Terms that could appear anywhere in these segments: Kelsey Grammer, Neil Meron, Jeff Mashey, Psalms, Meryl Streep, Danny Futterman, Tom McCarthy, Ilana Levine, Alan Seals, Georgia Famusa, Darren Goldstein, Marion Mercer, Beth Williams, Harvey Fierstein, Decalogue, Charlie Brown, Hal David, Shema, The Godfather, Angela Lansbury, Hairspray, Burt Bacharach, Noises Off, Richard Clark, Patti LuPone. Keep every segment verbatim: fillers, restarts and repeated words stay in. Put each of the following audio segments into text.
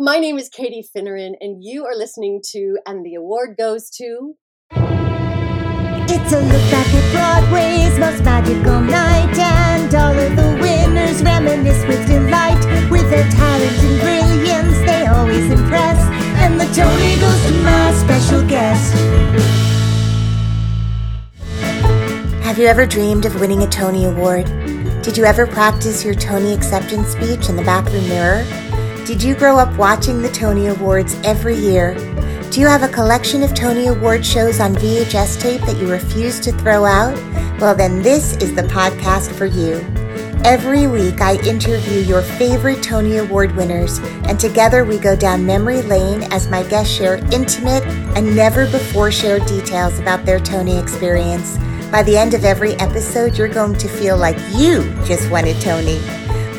My name is Katie Finneran, and you are listening to And the Award Goes To... It's a look back at Broadway's most magical night, and all of the winners reminisce with delight. With their talent and brilliance, they always impress, and the Tony goes to my special guest. Have you ever dreamed of winning a Tony Award? Did you ever practice your Tony acceptance speech in the bathroom mirror? Did you grow up watching the Tony Awards every year? Do you have a collection of Tony Award shows on V H S tape that you refuse to throw out? Well, then this is the podcast for you. Every week, I interview your favorite Tony Award winners, and together we go down memory lane as my guests share intimate and never-before-shared details about their Tony experience. By the end of every episode, you're going to feel like you just won a Tony.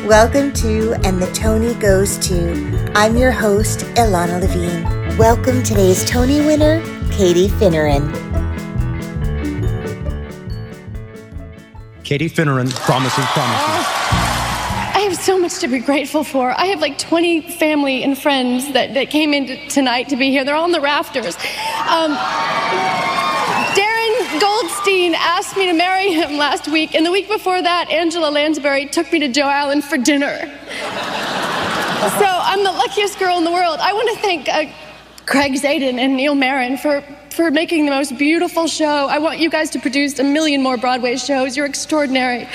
Welcome to And the Tony Goes To. I'm your host, Ilana Levine. Welcome today's Tony winner, Katie Finneran. Katie Finneran, Promises, Promises. Oh, I have so much to be grateful for. I have like twenty family and friends that, that came in t- tonight to be here. They're all on the rafters. Um, Goldstein asked me to marry him last week, and the week before that, Angela Lansbury took me to Joe Allen for dinner. So I'm the luckiest girl in the world. I want to thank uh, Craig Zadan and Neil Meron for, for making the most beautiful show. I want you guys to produce a million more Broadway shows. You're extraordinary.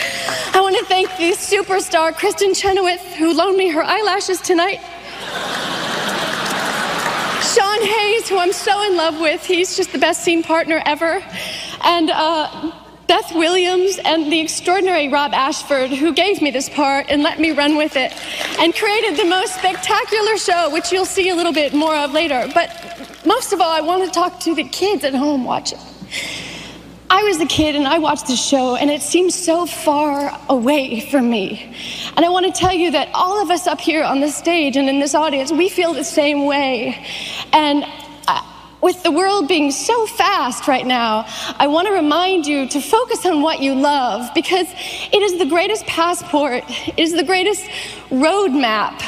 I want to thank the superstar Kristen Chenoweth, who loaned me her eyelashes tonight. Sean Hayes, who I'm so in love with. He's just the best scene partner ever. And uh, Beth Williams and the extraordinary Rob Ashford, who gave me this part and let me run with it and created the most spectacular show, which you'll see a little bit more of later. But most of all, I want to talk to the kids at home watching. I was a kid and I watched this show and it seemed so far away from me. And I want to tell you that all of us up here on this stage and in this audience, we feel the same way. And with the world being so fast right now, I want to remind you to focus on what you love, because it is the greatest passport, it is the greatest roadmap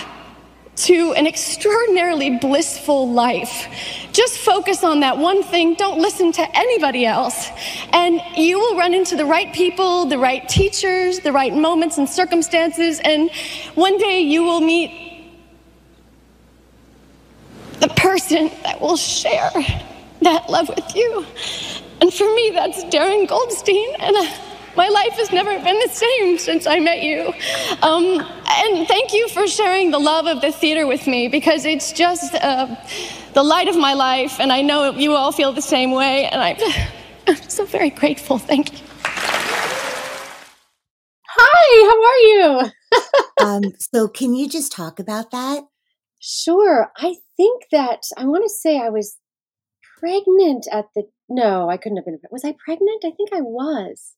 to an extraordinarily blissful life. Just focus on that one thing, don't listen to anybody else, and you will run into the right people, the right teachers, the right moments and circumstances, and one day you will meet the person that will share that love with you. And for me, that's Darren Goldstein. And uh, my life has never been the same since I met you. Um, and thank you for sharing the love of the theater with me, because it's just uh, the light of my life. And I know you all feel the same way. And I'm, I'm so very grateful. Thank you. Hi, how are you? um, so can you just talk about that? Sure. I think that, I want to say I was pregnant at the, no, I couldn't have been, was I pregnant? I think I was.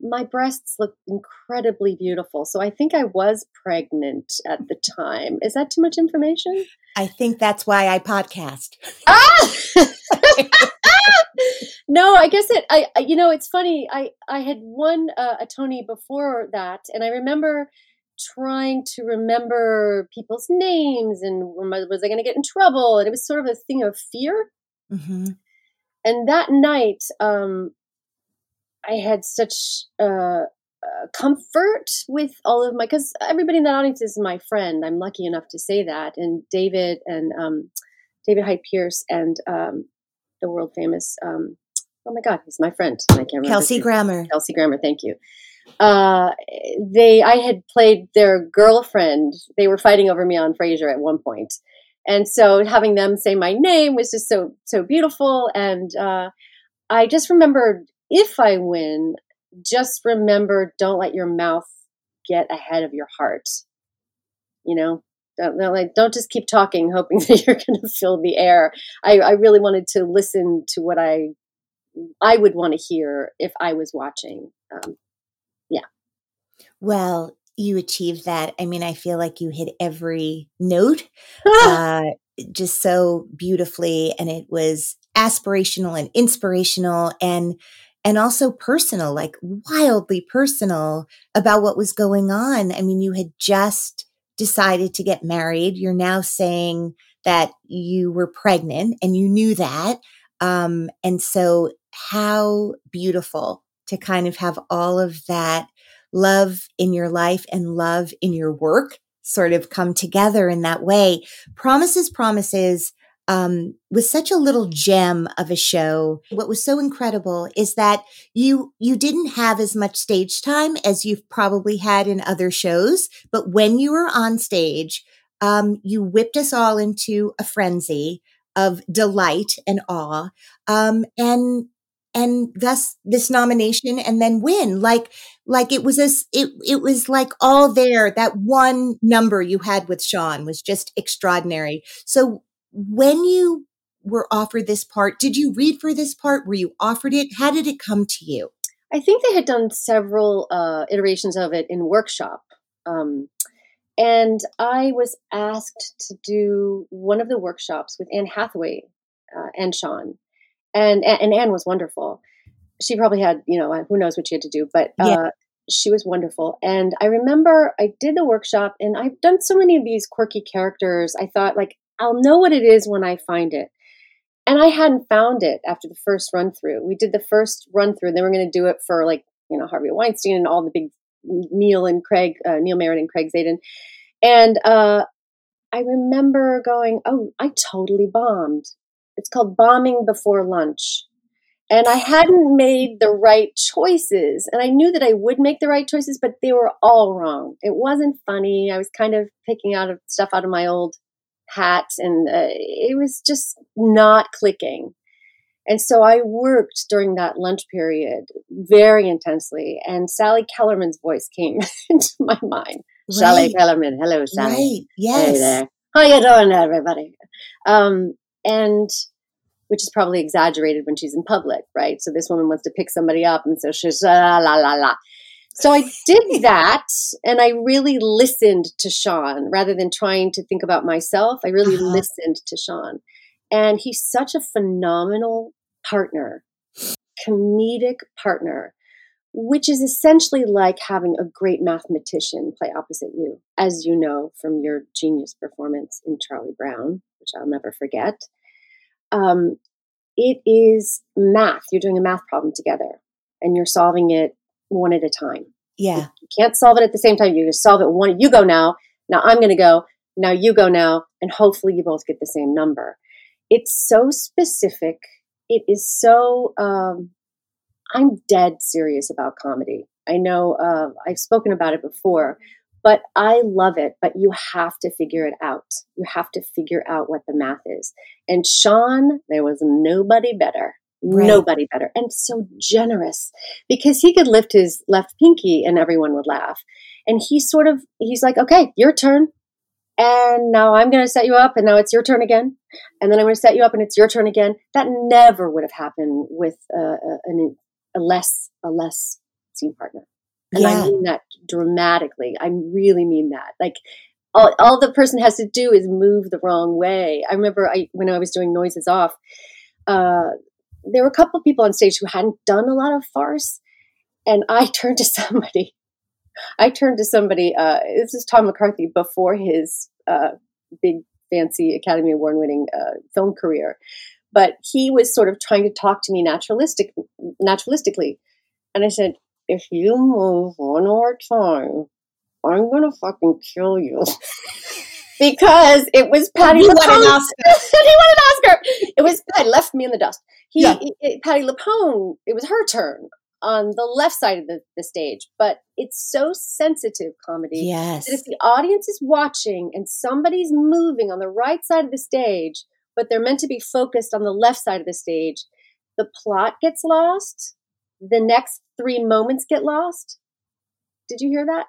My breasts looked incredibly beautiful. So I think I was pregnant at the time. Is that too much information? I think that's why I podcast. Ah! No, I guess it, I, you know, it's funny. I, I had won uh, a Tony before that. And I remember trying to remember people's names and was I going to get in trouble? And it was sort of a thing of fear. Mm-hmm. And that night, um, I had such uh, uh, comfort with all of my, because everybody in that audience is my friend. I'm lucky enough to say that. And David and um, David Hyde Pierce and um, the world famous, um, oh my God, he's my friend. I can't remember. Kelsey Grammer. Kelsey Grammer. Thank you. Uh, they, I had played their girlfriend. They were fighting over me on Frasier at one point. And so having them say my name was just so, so beautiful. And, uh, I just remembered, if I win, just remember, don't let your mouth get ahead of your heart. You know, don't, don't like, don't just keep talking, hoping that you're going to fill the air. I, I really wanted to listen to what I, I would want to hear if I was watching. Um, yeah. Well, you achieved that. I mean, I feel like you hit every note uh, just so beautifully. And it was aspirational and inspirational and, and also personal, like wildly personal about what was going on. I mean, you had just decided to get married. You're now saying that you were pregnant and you knew that. Um, and so how beautiful to kind of have all of that love in your life and love in your work sort of come together in that way. Promises, Promises um, was such a little gem of a show. What was so incredible is that you, you didn't have as much stage time as you've probably had in other shows, but when you were on stage, um, you whipped us all into a frenzy of delight and awe. Um, and, And thus this nomination and then win. Like, like it was this, it, it was like all there. That one number you had with Sean was just extraordinary. So when you were offered this part, did you read for this part? Were you offered it? How did it come to you? I think they had done several uh, iterations of it in workshop. Um, and I was asked to do one of the workshops with Anne Hathaway uh, and Sean. And, and Anne was wonderful. She probably had, you know, who knows what she had to do, but uh, yeah. She was wonderful. And I remember I did the workshop, and I've done so many of these quirky characters. I thought, like, I'll know what it is when I find it. And I hadn't found it after the first run through. We did the first run through, and then we're going to do it for, like, you know, Harvey Weinstein and all the big Neil and Craig, uh, Neil Meron and Craig Zadan. And uh, I remember going, oh, I totally bombed. It's called Bombing Before Lunch. And I hadn't made the right choices. And I knew that I would make the right choices, but they were all wrong. It wasn't funny. I was kind of picking out of stuff out of my old hat. And uh, it was just not clicking. And so I worked during that lunch period very intensely. And Sally Kellerman's voice came into my mind. Right. Sally Kellerman. Hello, Sally. Right. Yes. Hey there. How you doing, everybody? Um, and which is probably exaggerated when she's in public, right? So this woman wants to pick somebody up, and so she's la, la, la, la. So I did that, and I really listened to Sean rather than trying to think about myself. I really uh-huh. listened to Sean. And he's such a phenomenal partner, comedic partner, which is essentially like having a great mathematician play opposite you, as you know from your genius performance in Charlie Brown, which I'll never forget. Um, it is math. You're doing a math problem together, and you're solving it one at a time. Yeah. You can't solve it at the same time. You just solve it one. You go now. Now I'm going to go. Now you go now. And hopefully you both get the same number. It's so specific. It is so, um, I'm dead serious about comedy. I know uh, I've spoken about it before, but I love it. But you have to figure it out. You have to figure out what the math is. And Sean, there was nobody better, right. nobody better. And so generous, because he could lift his left pinky and everyone would laugh. And he sort of, he's like, okay, your turn. And now I'm going to set you up, and now it's your turn again. And then I'm going to set you up, and it's your turn again. That never would have happened with uh, an a less, a less scene partner. And yeah. I mean that dramatically. I really mean that. Like all, all the person has to do is move the wrong way. I remember I, when I was doing Noises Off, uh, there were a couple people on stage who hadn't done a lot of farce. And I turned to somebody, I turned to somebody, uh, this is Tom McCarthy before his uh, big fancy Academy Award winning uh, film career. But he was sort of trying to talk to me naturalistic, naturalistically. And I said, if you move one more time, I'm going to fucking kill you. Because it was Patti LuPone. He won an Oscar. He won an Oscar. It was Patti left me in the dust. He, yeah. it, it, Patti LuPone, it was her turn on the left side of the, the stage. But it's so sensitive comedy. Yes. That if the audience is watching and somebody's moving on the right side of the stage, but they're meant to be focused on the left side of the stage, the plot gets lost. The next three moments get lost. Did you hear that?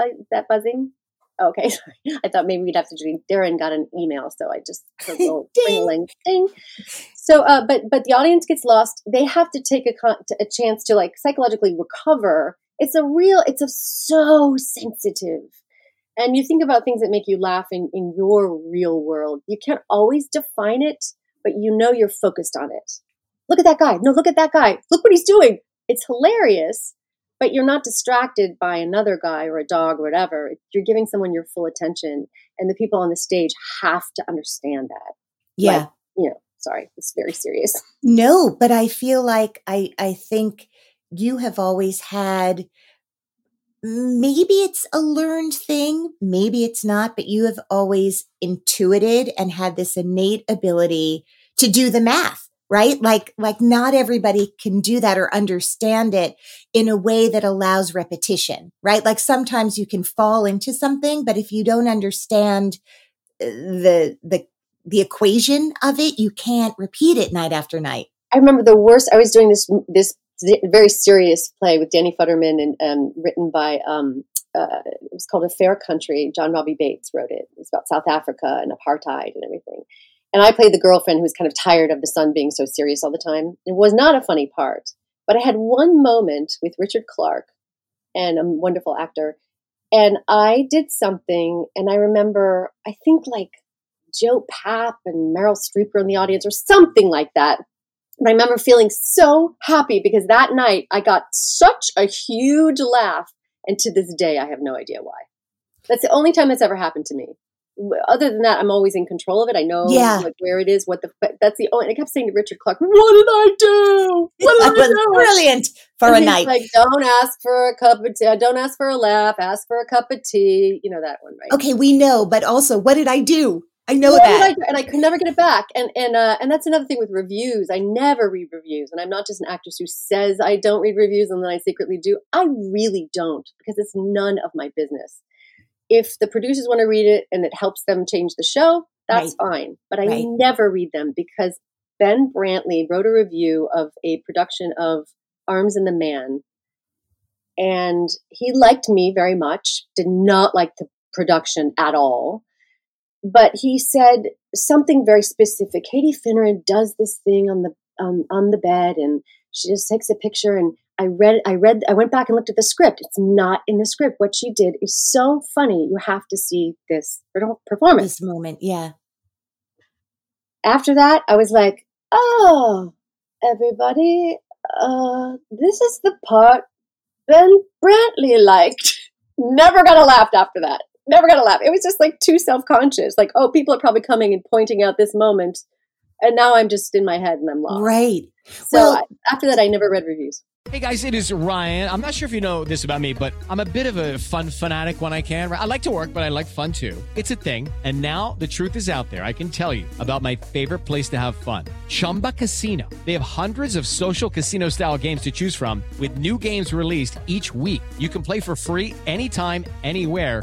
Uh, that buzzing? Oh, okay, sorry. I thought maybe we'd have to do. Darren got an email, so I just put a little ding, ding. So, uh, but but the audience gets lost. They have to take a con- a chance to like psychologically recover. It's a real. It's a so sensitive. And you think about things that make you laugh in, in your real world. You can't always define it, but you know you're focused on it. Look at that guy. No, look at that guy. Look what he's doing. It's hilarious, but you're not distracted by another guy or a dog or whatever. You're giving someone your full attention, and the people on the stage have to understand that. Yeah. Like, you know, sorry, it's very serious. No, but I feel like I, I think you have always had... Maybe it's a learned thing, maybe it's not, but you have always intuited and had this innate ability to do the math, right? Like, like not everybody can do that or understand it in a way that allows repetition, right? Like sometimes you can fall into something, but if you don't understand the, the, the equation of it, you can't repeat it night after night. I remember the worst, I was doing this, this, very serious play with Danny Futterman and um, written by, um, uh, it was called A Fair Country. John Robbie Bates wrote it. It was about South Africa and apartheid and everything. And I played the girlfriend who was kind of tired of the son being so serious all the time. It was not a funny part, but I had one moment with Richard Clark and a wonderful actor. And I did something. And I remember, I think like Joe Papp and Meryl Streep were in the audience or something like that. I remember feeling so happy because that night I got such a huge laugh. And to this day, I have no idea why. That's the only time that's ever happened to me. Other than that, I'm always in control of it. I know yeah. like, where it is, what the, but that's the only, and I kept saying to Richard Clark, what did I do? What did that I was do? Brilliant for and a he's night. Like, don't ask for a cup of tea. Don't ask for a laugh. Ask for a cup of tea. You know, that one, right? Okay. We know, but also what did I do? I know what that. I, and I could never get it back. And and uh, and that's another thing with reviews. I never read reviews. And I'm not just an actress who says I don't read reviews and then I secretly do. I really don't because it's none of my business. If the producers want to read it and it helps them change the show, that's right. fine. But I right. never read them because Ben Brantley wrote a review of a production of Arms and the Man. And he liked me very much, did not like the production at all. But he said something very specific. Katie Finneran does this thing on the um, on the bed, and she just takes a picture. And I read, I read, I went back and looked at the script. It's not in the script. What she did is so funny. You have to see this performance. This moment, yeah. After that, I was like, "Oh, everybody, uh, this is the part Ben Brantley liked." Never got a laugh after that. Never got to laugh. It was just like too self-conscious. Like, oh, people are probably coming and pointing out this moment. And now I'm just in my head and I'm lost. Right. So well, I, after that, I never read reviews. Hey, guys, it is Ryan. I'm not sure if you know this about me, but I'm a bit of a fun fanatic when I can. I like to work, but I like fun, too. It's a thing. And now the truth is out there. I can tell you about my favorite place to have fun. Chumba Casino. They have hundreds of social casino-style games to choose from with new games released each week. You can play for free anytime, anywhere.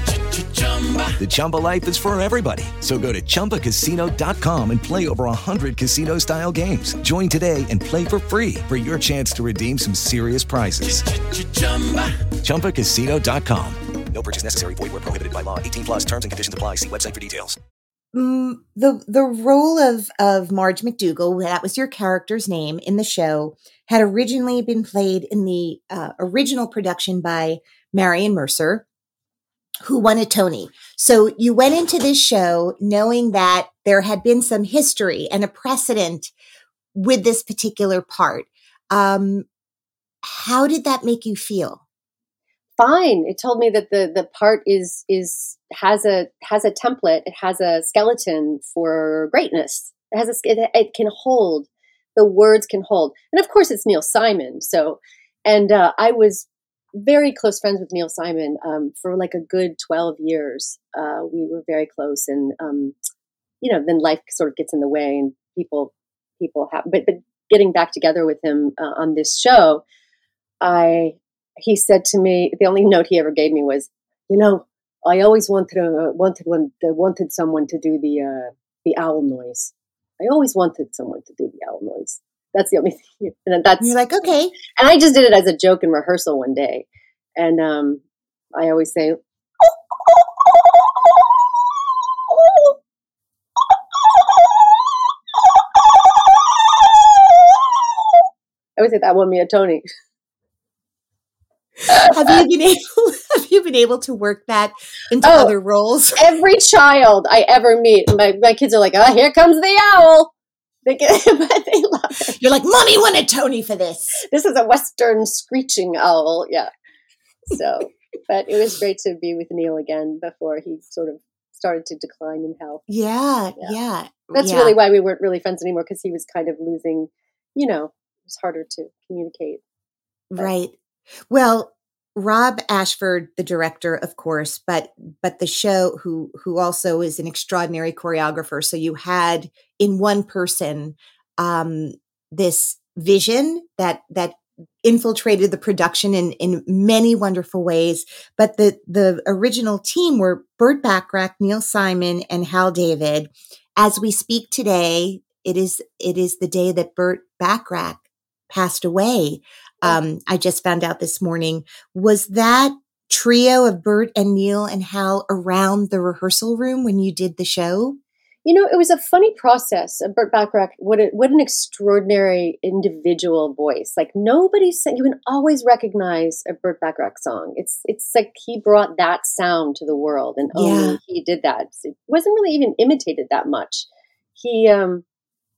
The Chumba life is for everybody. So go to chumba casino dot com and play over one hundred casino-style games. Join today and play for free for your chance to redeem some serious prizes. Ch-ch-chumba. chumba casino dot com. No purchase necessary. Void where prohibited by law. eighteen plus terms and conditions apply. See website for details. Mm, the the role of, of Marge McDougall, that was your character's name in the show, had originally been played in the uh, original production by Marion Mercer, who won a Tony. So you went into this show knowing that there had been some history and a precedent with this particular part. Um, how did that make you feel? Fine. It told me that the the part is is has a has a template. It has a skeleton for greatness. It has a it, it can hold. The words can hold. And of course, it's Neil Simon. So, and uh, I was very close friends with Neil Simon um, for like a good twelve years. Uh, we were very close, and um, you know, then life sort of gets in the way, and people people have. But but getting back together with him uh, on this show, I he said to me, the only note he ever gave me was, you know, I always wanted a, wanted one wanted someone to do the uh, the owl noise. I always wanted someone to do the owl noise. That's the only thing. And that's, you're like, okay. And I just did it as a joke in rehearsal one day. And um, I always say, I always say that won me a Tony. Have you been able? Have you been able to work that into oh, other roles? Every child I ever meet, my, my kids are like, "Oh, here comes the owl!" They get, but they love it. You're like, "Mommy won a Tony for this." This is a Western screeching owl, yeah. So, but it was great to be with Neil again before he sort of started to decline in health. Yeah, yeah. yeah That's yeah. really why we weren't really friends anymore, because he was kind of losing. You know, it was harder to communicate. But. Right. Well, Rob Ashford, the director, of course, but but the show, who who also is an extraordinary choreographer. So you had in one person um, this vision that that infiltrated the production in in many wonderful ways. But the the original team were Burt Bacharach, Neil Simon, and Hal David. As we speak today, it is it is the day that Burt Bacharach passed away. Um, I just found out this morning. Was that trio of Burt and Neil and Hal around the rehearsal room when you did the show? You know, it was a funny process. Burt Bacharach, what a, what an extraordinary individual voice! Like nobody said, you can always recognize a Burt Bacharach song. It's it's like he brought that sound to the world, and only yeah. he did that. It wasn't really even imitated that much. He um,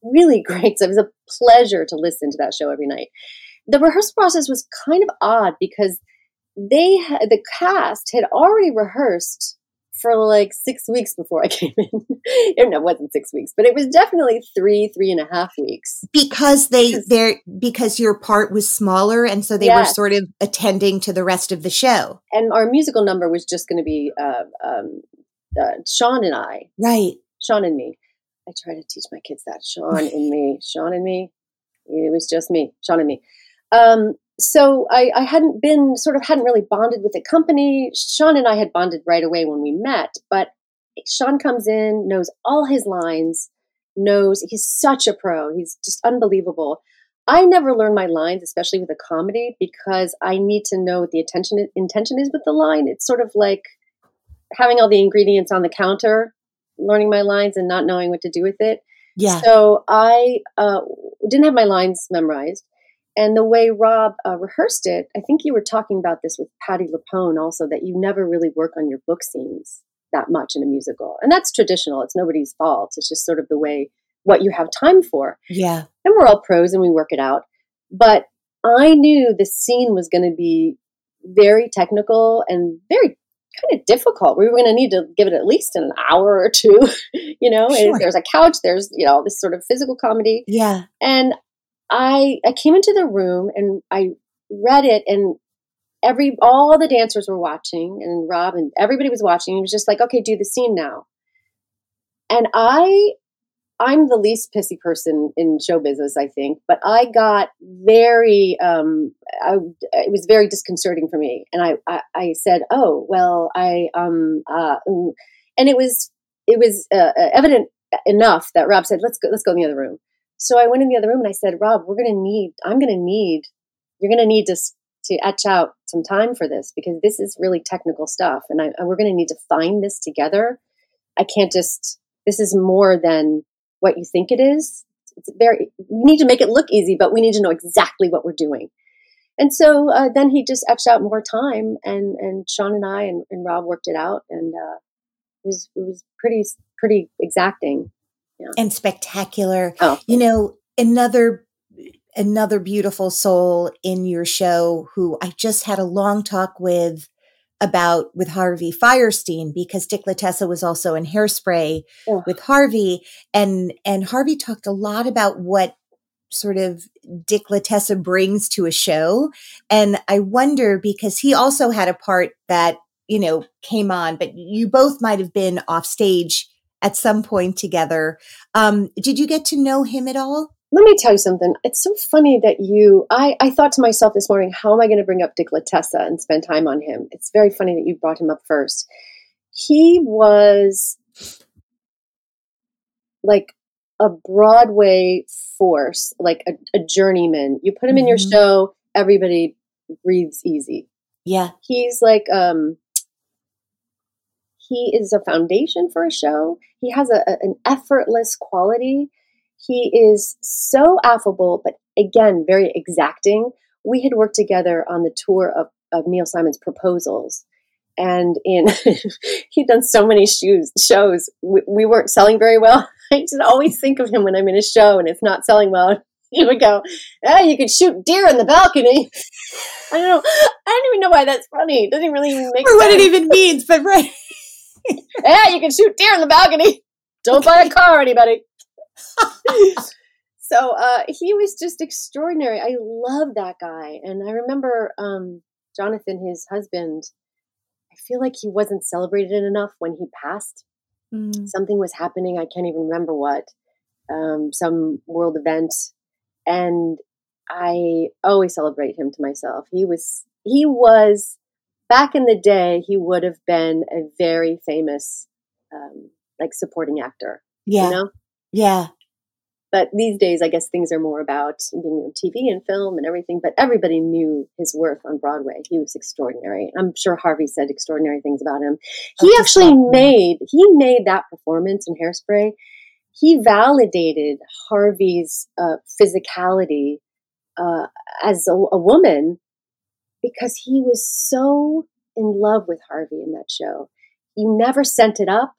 really great. So it was a pleasure to listen to that show every night. The rehearsal process was kind of odd because they had, the cast had already rehearsed for like six weeks before I came in. No, it wasn't six weeks, but it was definitely three, three and a half weeks. Because they, they're, because your part was smaller, and so they yes. were sort of attending to the rest of the show. And our musical number was just going to be uh, um, uh, Sean and I. Right. Sean and me. I try to teach my kids that. Sean and me. Sean and me. It was just me. Sean and me. Um, so I, I hadn't been sort of hadn't really bonded with the company. Sean and I had bonded right away when we met, but Sean comes in, knows all his lines, knows he's such a pro. He's just unbelievable. I never learn my lines, especially with a comedy, because I need to know what the attention, intention is with the line. It's sort of like having all the ingredients on the counter, learning my lines and not knowing what to do with it. Yeah. So I uh, didn't have my lines memorized. And the way Rob uh, rehearsed it, I think you were talking about this with Patti LuPone also, that you never really work on your book scenes that much in a musical. And that's traditional. It's nobody's fault. It's just sort of the way, what you have time for. Yeah. And we're all pros and we work it out. But I knew the scene was going to be very technical and very kind of difficult. We were going to need to give it at least an hour or two, you know, sure. And there's a couch, there's, you know, this sort of physical comedy. Yeah. And I, I came into the room and I read it, and every, all the dancers were watching, and Rob and everybody was watching. He was just like, okay, do the scene now. And I, I'm the least pissy person in show business, I think, but I got very, um, I, it was very disconcerting for me. And I, I, I said, oh, well, I, um, uh, and it was, it was uh, evident enough that Rob said, let's go, let's go in the other room. So I went in the other room and I said, Rob, we're going to need, I'm going to need, you're going to need to to etch out some time for this, because this is really technical stuff. And I, I, we're going to need to find this together. I can't just, this is more than what you think it is. It's very, we need to make it look easy, but we need to know exactly what we're doing. And so uh, then he just etched out more time, and, and Sean and I and, and Rob worked it out, and uh, it was it was pretty pretty exacting, yeah. And spectacular. Oh. You know, another another beautiful soul in your show who I just had a long talk with about with Harvey Fierstein, because Dick Latessa was also in Hairspray oh. with Harvey, and and Harvey talked a lot about what sort of Dick Latessa brings to a show. And I wonder, because he also had a part that, you know, came on, but you both might have been off stage at some point together. Um, did you get to know him at all? Let me tell you something. It's so funny that you, I, I thought to myself this morning, how am I going to bring up Dick Latessa and spend time on him? It's very funny that you brought him up first. He was like a Broadway force, like a, a journeyman. You put him mm-hmm. in your show, everybody breathes easy. Yeah. He's like, um, he is a foundation for a show. He has a, a, an effortless quality. He is so affable, but again, very exacting. We had worked together on the tour of, of Neil Simon's Proposals. And in he'd done so many shoes, shows. We, we weren't selling very well. I just always think of him when I'm in a show and it's not selling well. He would go, "Hey, you could shoot deer in the balcony." I don't know. I don't even know why that's funny. It doesn't really even make sense. Or what it even means, but right. "Hey, you can shoot deer in the balcony. Don't buy a car, anybody." So uh, he was just extraordinary. I love that guy. And I remember um, Jonathan, his husband, I feel like he wasn't celebrated enough when he passed. Mm. Something was happening. I can't even remember what, um, some world event. And I always celebrate him to myself. He was, he was back in the day, he would have been a very famous, um, like supporting actor, yeah. you know? Yeah. But these days, I guess things are more about being on T V and film and everything. But everybody knew his worth on Broadway. He was extraordinary. I'm sure Harvey said extraordinary things about him. He That's actually made he made that performance in Hairspray. He validated Harvey's uh, physicality uh, as a, a woman, because he was so in love with Harvey in that show. He never sent it up.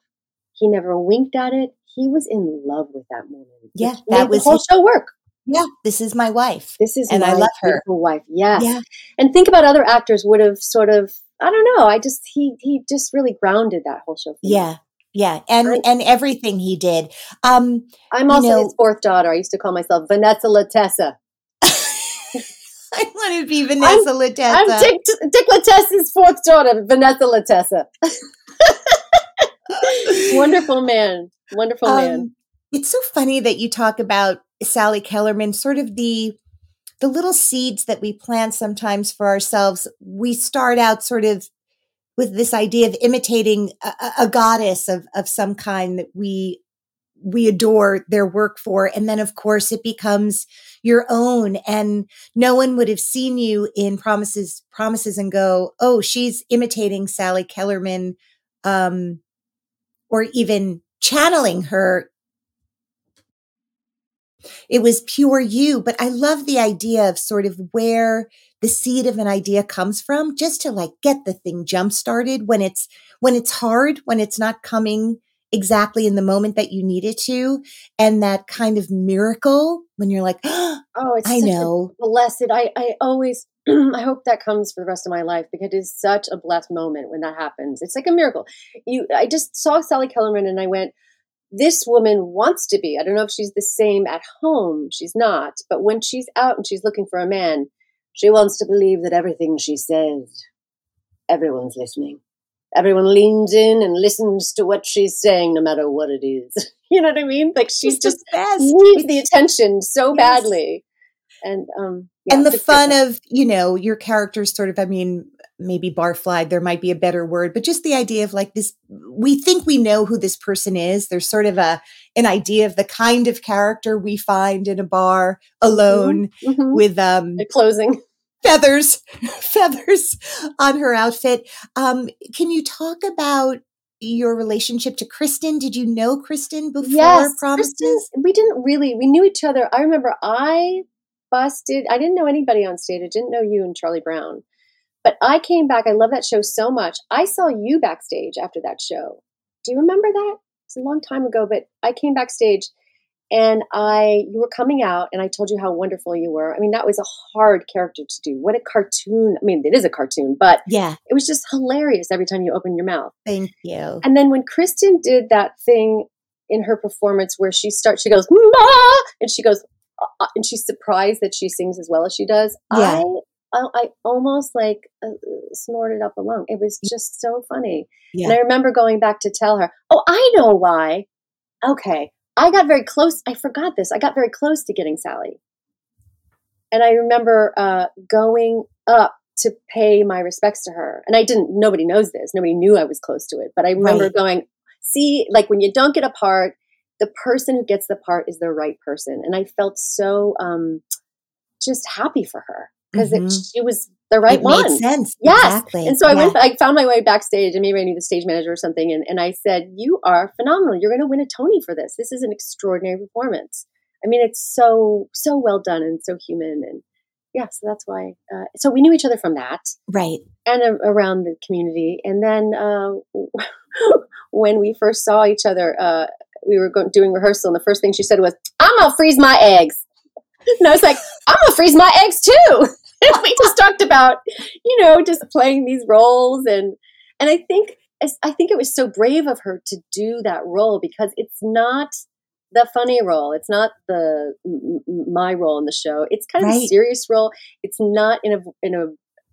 He never winked at it. He was in love with that woman. Yeah, that was the whole his, show work. Yeah, this is my wife. This is and my I love her. Beautiful wife. Yes. Yeah, and think about other actors would have sort of. I don't know. I just he he just really grounded that whole show. For yeah, me. yeah, and right. and everything he did. Um, I'm also you know, his fourth daughter. I used to call myself Vanessa Latessa. I want to be Vanessa I'm, Latessa. I'm Dick, Dick Latessa's fourth daughter, Vanessa Latessa. Wonderful man. Wonderful um, man. It's so funny that you talk about Sally Kellerman, sort of the the little seeds that we plant sometimes for ourselves. We start out sort of with this idea of imitating a, a goddess of of some kind that we we adore their work for. And then, of course, it becomes your own. And no one would have seen you in Promises, Promises and go, "Oh, she's imitating Sally Kellerman," um, or even channeling her. It was pure you. But I love the idea of sort of where the seed of an idea comes from, just to like get the thing jump started when it's, when it's hard, when it's not coming exactly in the moment that you need it to. And that kind of miracle when you're like, oh, it's I such know. A blessed. I, I always, I hope that comes for the rest of my life, because it is such a blessed moment when that happens. It's like a miracle. You, I just saw Sally Kellerman and I went, this woman wants to be. I don't know if she's the same at home. She's not. But when she's out and she's looking for a man, she wants to believe that everything she says, everyone's listening. Everyone leans in and listens to what she's saying, no matter what it is. You know what I mean? Like she's just needs the attention so yes. badly. And um, yeah, and the fun different. of, you know, your characters sort of, I mean, maybe barfly, there might be a better word, but just the idea of like this, we think we know who this person is. There's sort of a an idea of the kind of character we find in a bar alone mm-hmm. with um, the closing. Feathers, feathers on her outfit. Um, can you talk about your relationship to Kristen? Did you know Kristen before yes, Promises? Kristen, we didn't really, we knew each other. I remember I busted. I didn't know anybody on stage. I didn't know you and Charlie Brown. But I came back. I love that show so much. I saw you backstage after that show. Do you remember that? It's a long time ago, but I came backstage and I you were coming out and I told you how wonderful you were. I mean, that was a hard character to do. What a cartoon. I mean, it is a cartoon, but yeah, it was just hilarious every time you opened your mouth. Thank you. And then when Kristen did that thing in her performance where she starts, she goes, "Ma!" and she goes, uh, and she's surprised that she sings as well as she does. Yeah. I I, I almost like uh, snorted up a lung. It was just so funny. Yeah. And I remember going back to tell her, oh, I know why. Okay. I got very close. I forgot this. I got very close to getting Sally. And I remember uh, going up to pay my respects to her. And I didn't, nobody knows this. Nobody knew I was close to it. But I remember right. going, see, like when you don't get a part, the person who gets the part is the right person. And I felt so um, just happy for her. Because mm-hmm. she was the right it one. It made sense. Yes. Exactly. And so I yeah. went, I found my way backstage and maybe I knew the stage manager or something. And, and I said, you are phenomenal. You're going to win a Tony for this. This is an extraordinary performance. I mean, it's so, so well done and so human. And yeah, so that's why. Uh, so we knew each other from that. Right. And uh, around the community. And then uh, when we first saw each other, uh, we were go- doing rehearsal. And the first thing she said was, I'm going to freeze my eggs. And I was like, I'm going to freeze my eggs too. We just talked about, you know, just playing these roles. And and I think I think it was so brave of her to do that role because it's not the funny role. It's not the my role in the show. It's kind of right. a serious role. It's not in a in a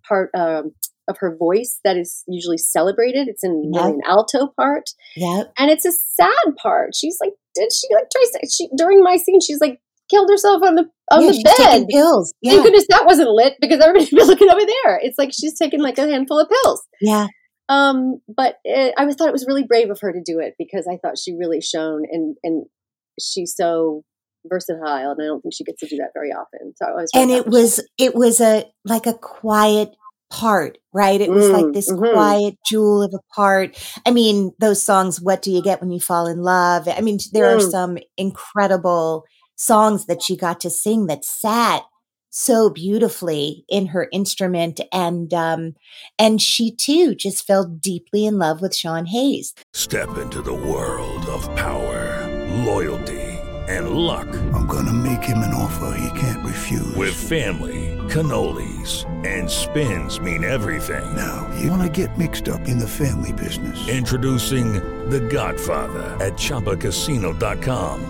part um, of her voice that is usually celebrated. It's in yep. really an alto part. Yeah. And it's a sad part. She's like, did she like try she during my scene, she's like, killed herself on the on yeah, the she's bed. Pills. Yeah. Thank goodness that wasn't lit because everybody would be looking over there. It's like she's taking like a handful of pills. Yeah. Um. But it, I thought it was really brave of her to do it because I thought she really shone and and she's so versatile and I don't think she gets to do that very often. So I was. Really and it was her. It was a like a quiet part, right? It mm, was like this mm-hmm. quiet jewel of a part. I mean, those songs. What do you get when you fall in love? I mean, there mm. are some incredible songs that she got to sing that sat so beautifully in her instrument. And um, and she, too, just fell deeply in love with Sean Hayes. Step into the world of power, loyalty, and luck. I'm going to make him an offer he can't refuse. With family, cannolis, and spins mean everything. Now, you want to get mixed up in the family business. Introducing The Godfather at Chumba Casino dot com.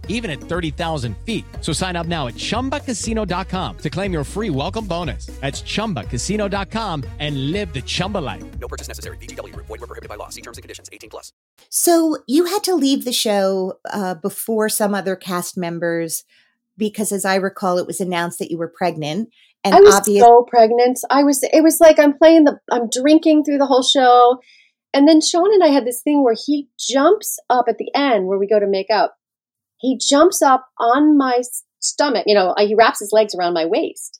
even at thirty thousand feet. So sign up now at Chumba Casino dot com to claim your free welcome bonus. That's Chumba Casino dot com and live the Chumba life. No purchase necessary. V G W. Void where prohibited by law. See terms and conditions. eighteen plus. So you had to leave the show uh, before some other cast members because, as I recall, it was announced that you were pregnant. And I was obvious- so pregnant. I was. It was like I'm playing the. I'm drinking through the whole show, and then Sean and I had this thing where he jumps up at the end where we go to make up. He jumps up on my stomach. You know, he wraps his legs around my waist.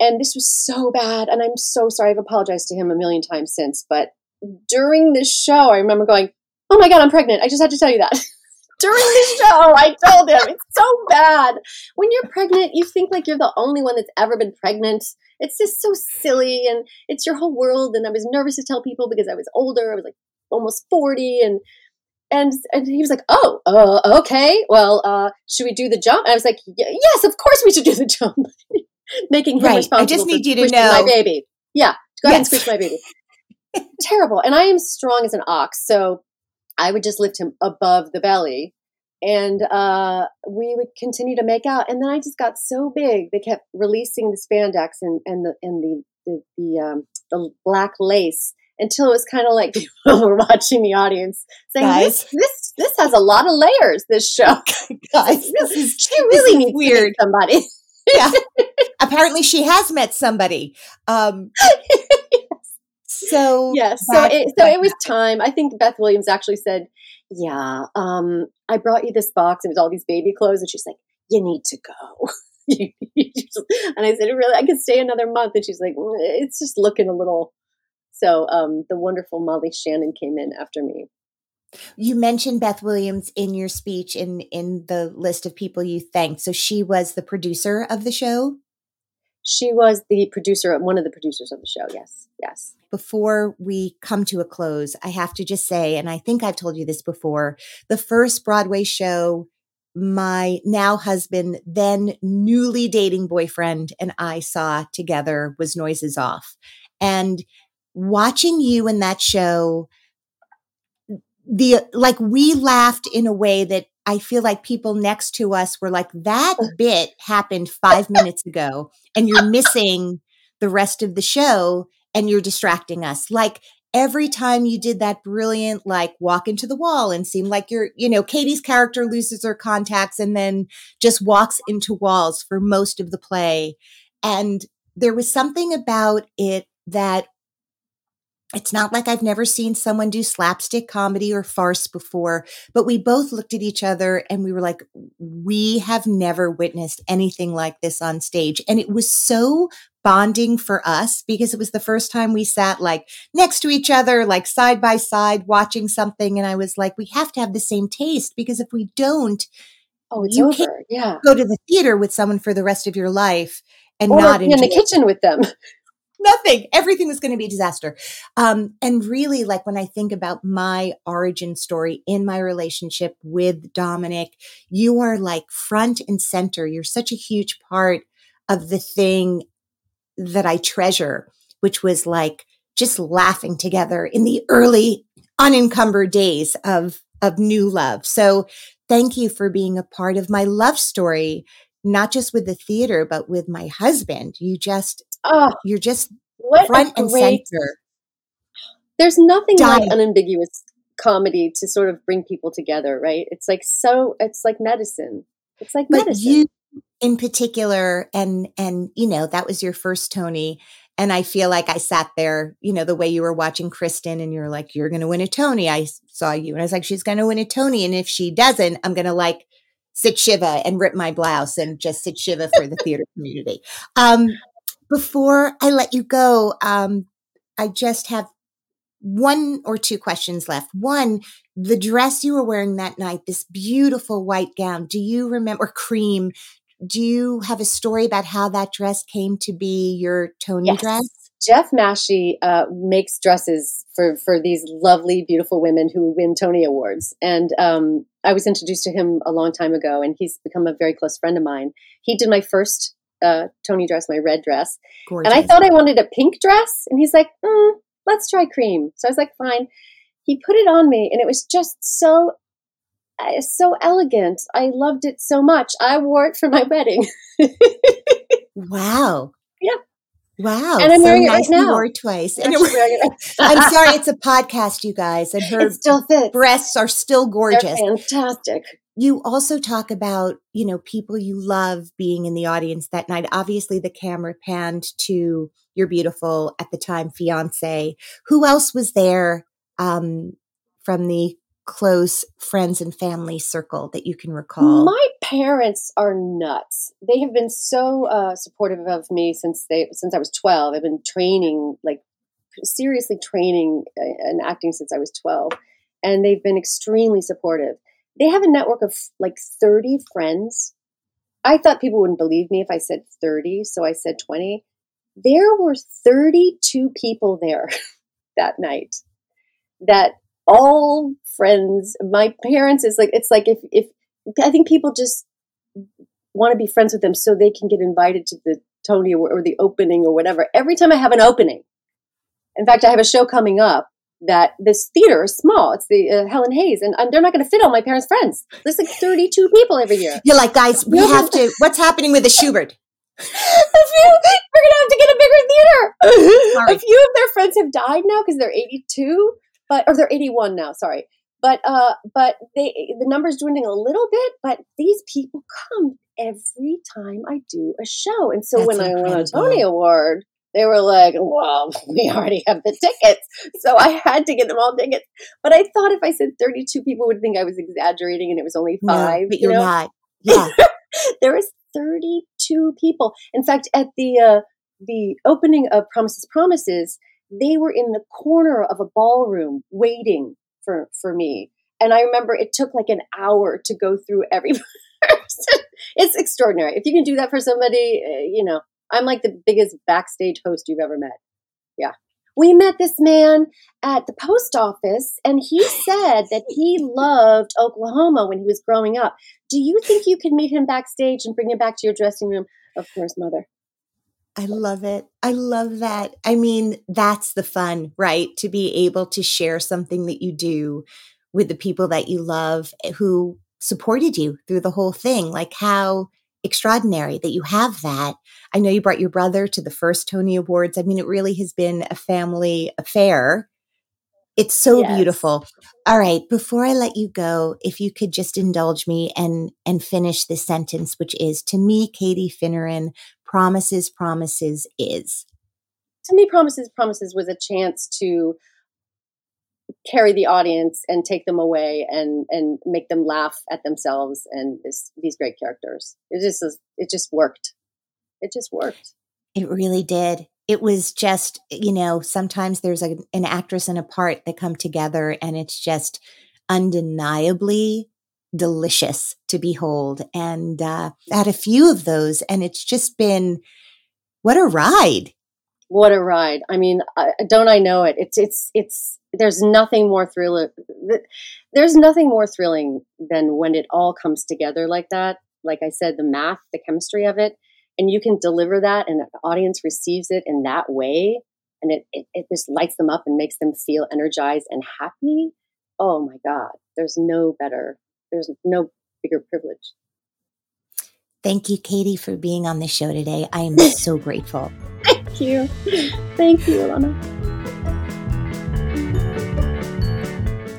And this was so bad. And I'm so sorry. I've apologized to him a million times since. But during this show, I remember going, oh, my God, I'm pregnant. I just had to tell you that. During the show, I told him, it's so bad. When you're pregnant, you think like you're the only one that's ever been pregnant. It's just so silly. And it's your whole world. And I was nervous to tell people because I was older. I was like almost forty. And And, and he was like, oh, uh, okay, well, uh, should we do the jump? And I was like, yes, of course we should do the jump. Making him right. responsible I just need for you to know. My baby. Yeah, go yes. ahead and squish my baby. Terrible. And I am strong as an ox, so I would just lift him above the belly. And uh, we would continue to make out. And then I just got so big, they kept releasing the spandex and, and, the, and the, the, the, um, the black lace. Until it was kind of like people were watching the audience saying, this, this this this has a lot of layers, this show. Guys, this is, she really needs weird. To meet somebody. Yeah. Apparently she has met somebody. Um yes. So yes. So it, so it was time. I think Beth Williams actually said, yeah, um, I brought you this box and it was all these baby clothes. And she's like, you need to go. And I said, really, I could stay another month. And she's like, it's just looking a little. So um, the wonderful Molly Shannon came in after me. You mentioned Beth Williams in your speech in, in the list of people you thanked. So she was the producer of the show? She was the producer, one of the producers of the show. Yes, yes. Before we come to a close, I have to just say, and I think I've told you this before, the first Broadway show my now husband, then newly dating boyfriend, and I saw together was Noises Off. And watching you in that show, the like we laughed in a way that I feel like people next to us were like, that bit happened five minutes ago and you're missing the rest of the show and you're distracting us. Like every time you did that brilliant, like walk into the wall and seem like you're, you know, Katie's character loses her contacts and then just walks into walls for most of the play. And there was something about it that it's not like I've never seen someone do slapstick comedy or farce before, but we both looked at each other and we were like, we have never witnessed anything like this on stage. And it was so bonding for us because it was the first time we sat like next to each other, like side by side watching something. And I was like, we have to have the same taste because if we don't, oh, it's you over. Can't yeah. go to the theater with someone for the rest of your life and or not in the kitchen with them. Nothing. Everything was going to be a disaster. Um, and really, like when I think about my origin story in my relationship with Dominic, you are like front and center. You're such a huge part of the thing that I treasure, which was like just laughing together in the early unencumbered days of, of new love. So thank you for being a part of my love story, not just with the theater, but with my husband. You just... Oh, you're just front and center. There's nothing like unambiguous comedy to sort of bring people together, right? It's like so. It's like medicine. It's like but medicine. You, in particular, and and you know that was your first Tony, and I feel like I sat there, you know, the way you were watching Kristen, and you're like, you're going to win a Tony. I saw you, and I was like, she's going to win a Tony, and if she doesn't, I'm going to like sit shiva and rip my blouse and just sit shiva for the theater community. Um, Before I let you go, um, I just have one or two questions left. One, the dress you were wearing that night, this beautiful white gown, do you remember, or cream, do you have a story about how that dress came to be your Tony yes. dress? Jeff Mashey uh, makes dresses for, for these lovely, beautiful women who win Tony Awards. And um, I was introduced to him a long time ago, and he's become a very close friend of mine. He did my first Uh, Tony dress, my red dress. Gorgeous. And I thought I wanted a pink dress. And he's like, mm, let's try cream. So I was like, fine. He put it on me and it was just so, uh, so elegant. I loved it so much. I wore it for my wedding. Wow. Yeah. Wow. And I'm so wearing nice it right now. Wore it twice. And it, it right. I'm sorry. It's a podcast, you guys. And her it still fits. Breasts are still gorgeous. They're fantastic. You also talk about, you know, people you love being in the audience that night. Obviously, the camera panned to your beautiful, at the time, fiance. Who else was there um, from the close friends and family circle that you can recall? My parents are nuts. They have been so uh, supportive of me since they since I was twelve. I've been training, like seriously training and acting since I was twelve. And they've been extremely supportive. They have a network of like thirty friends. I thought people wouldn't believe me if I said thirty, so I said twenty. There were thirty-two people there that night that all friends, my parents is like, it's like if, if I think people just want to be friends with them so they can get invited to the Tony or, or the opening or whatever. Every time I have an opening, in fact, I have a show coming up that this theater is small. It's the uh, Helen Hayes, and, and they're not going to fit all my parents' friends. There's like thirty-two people every year. You're like, guys, we have to, what's happening with the Schubert? We're going to have to get a bigger theater. Sorry. A few of their friends have died now because they're eighty-two, but or they're eighty-one now, sorry. But uh, but they the numbers dwindling a little bit. But these people come every time I do a show, and so That's when incredible. I won a Tony Award, they were like, "Well, we already have the tickets," so I had to get them all tickets. But I thought if I said thirty-two, people would think I was exaggerating, and it was only five. No, but you're you know? not. Yeah, there was thirty-two people. In fact, at the uh, the opening of Promises Promises, they were in the corner of a ballroom waiting for for me, and I remember it took like an hour to go through every person. It's extraordinary. If you can do that for somebody, uh, you know, I'm like the biggest backstage host you've ever met. Yeah. We met this man at the post office, and he said that he loved Oklahoma when he was growing up. Do you think you could meet him backstage and bring him back to your dressing room? Of course, Mother. I love it. I love that. I mean, that's the fun, right? To be able to share something that you do with the people that you love who supported you through the whole thing. Like, how extraordinary that you have that. I know you brought your brother to the first Tony Awards. I mean, it really has been a family affair. It's so yes. beautiful. All right. Before I let you go, if you could just indulge me and and finish this sentence, which is, to me, Katie Finneran, Promises, Promises is. To me, Promises, Promises was a chance to carry the audience and take them away and, and make them laugh at themselves and this, these great characters. It just it just worked. It just worked. It really did. It was just, you know, sometimes there's a, an actress and a part that come together, and it's just undeniably delicious to behold. And uh, I had a few of those, and it's just been, what a ride. What a ride. I mean, I, don't I know it? It's, it's, it's, there's nothing more thrilling. There's nothing more thrilling than when it all comes together like that. Like I said, the math, the chemistry of it, and you can deliver that, and the audience receives it in that way. And it, it, it just lights them up and makes them feel energized and happy. Oh my God. There's no better. There's no bigger privilege. Thank you, Katie, for being on the show today. I am so grateful. Thank you. Thank you, Ilana.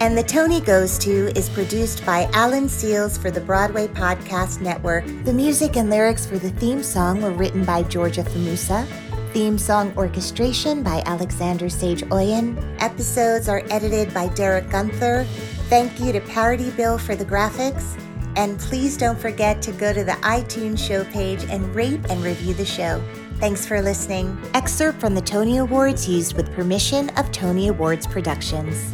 And The Tony Goes To is produced by Alan Seals for the Broadway Podcast Network. The music and lyrics for the theme song were written by Georgia Famusa. Theme song orchestration by Alexander Sage-Oyen. Episodes are edited by Derek Gunther. Thank you to Parody Bill for the graphics. And please don't forget to go to the iTunes show page and rate and review the show. Thanks for listening. Excerpt from the Tony Awards used with permission of Tony Awards Productions.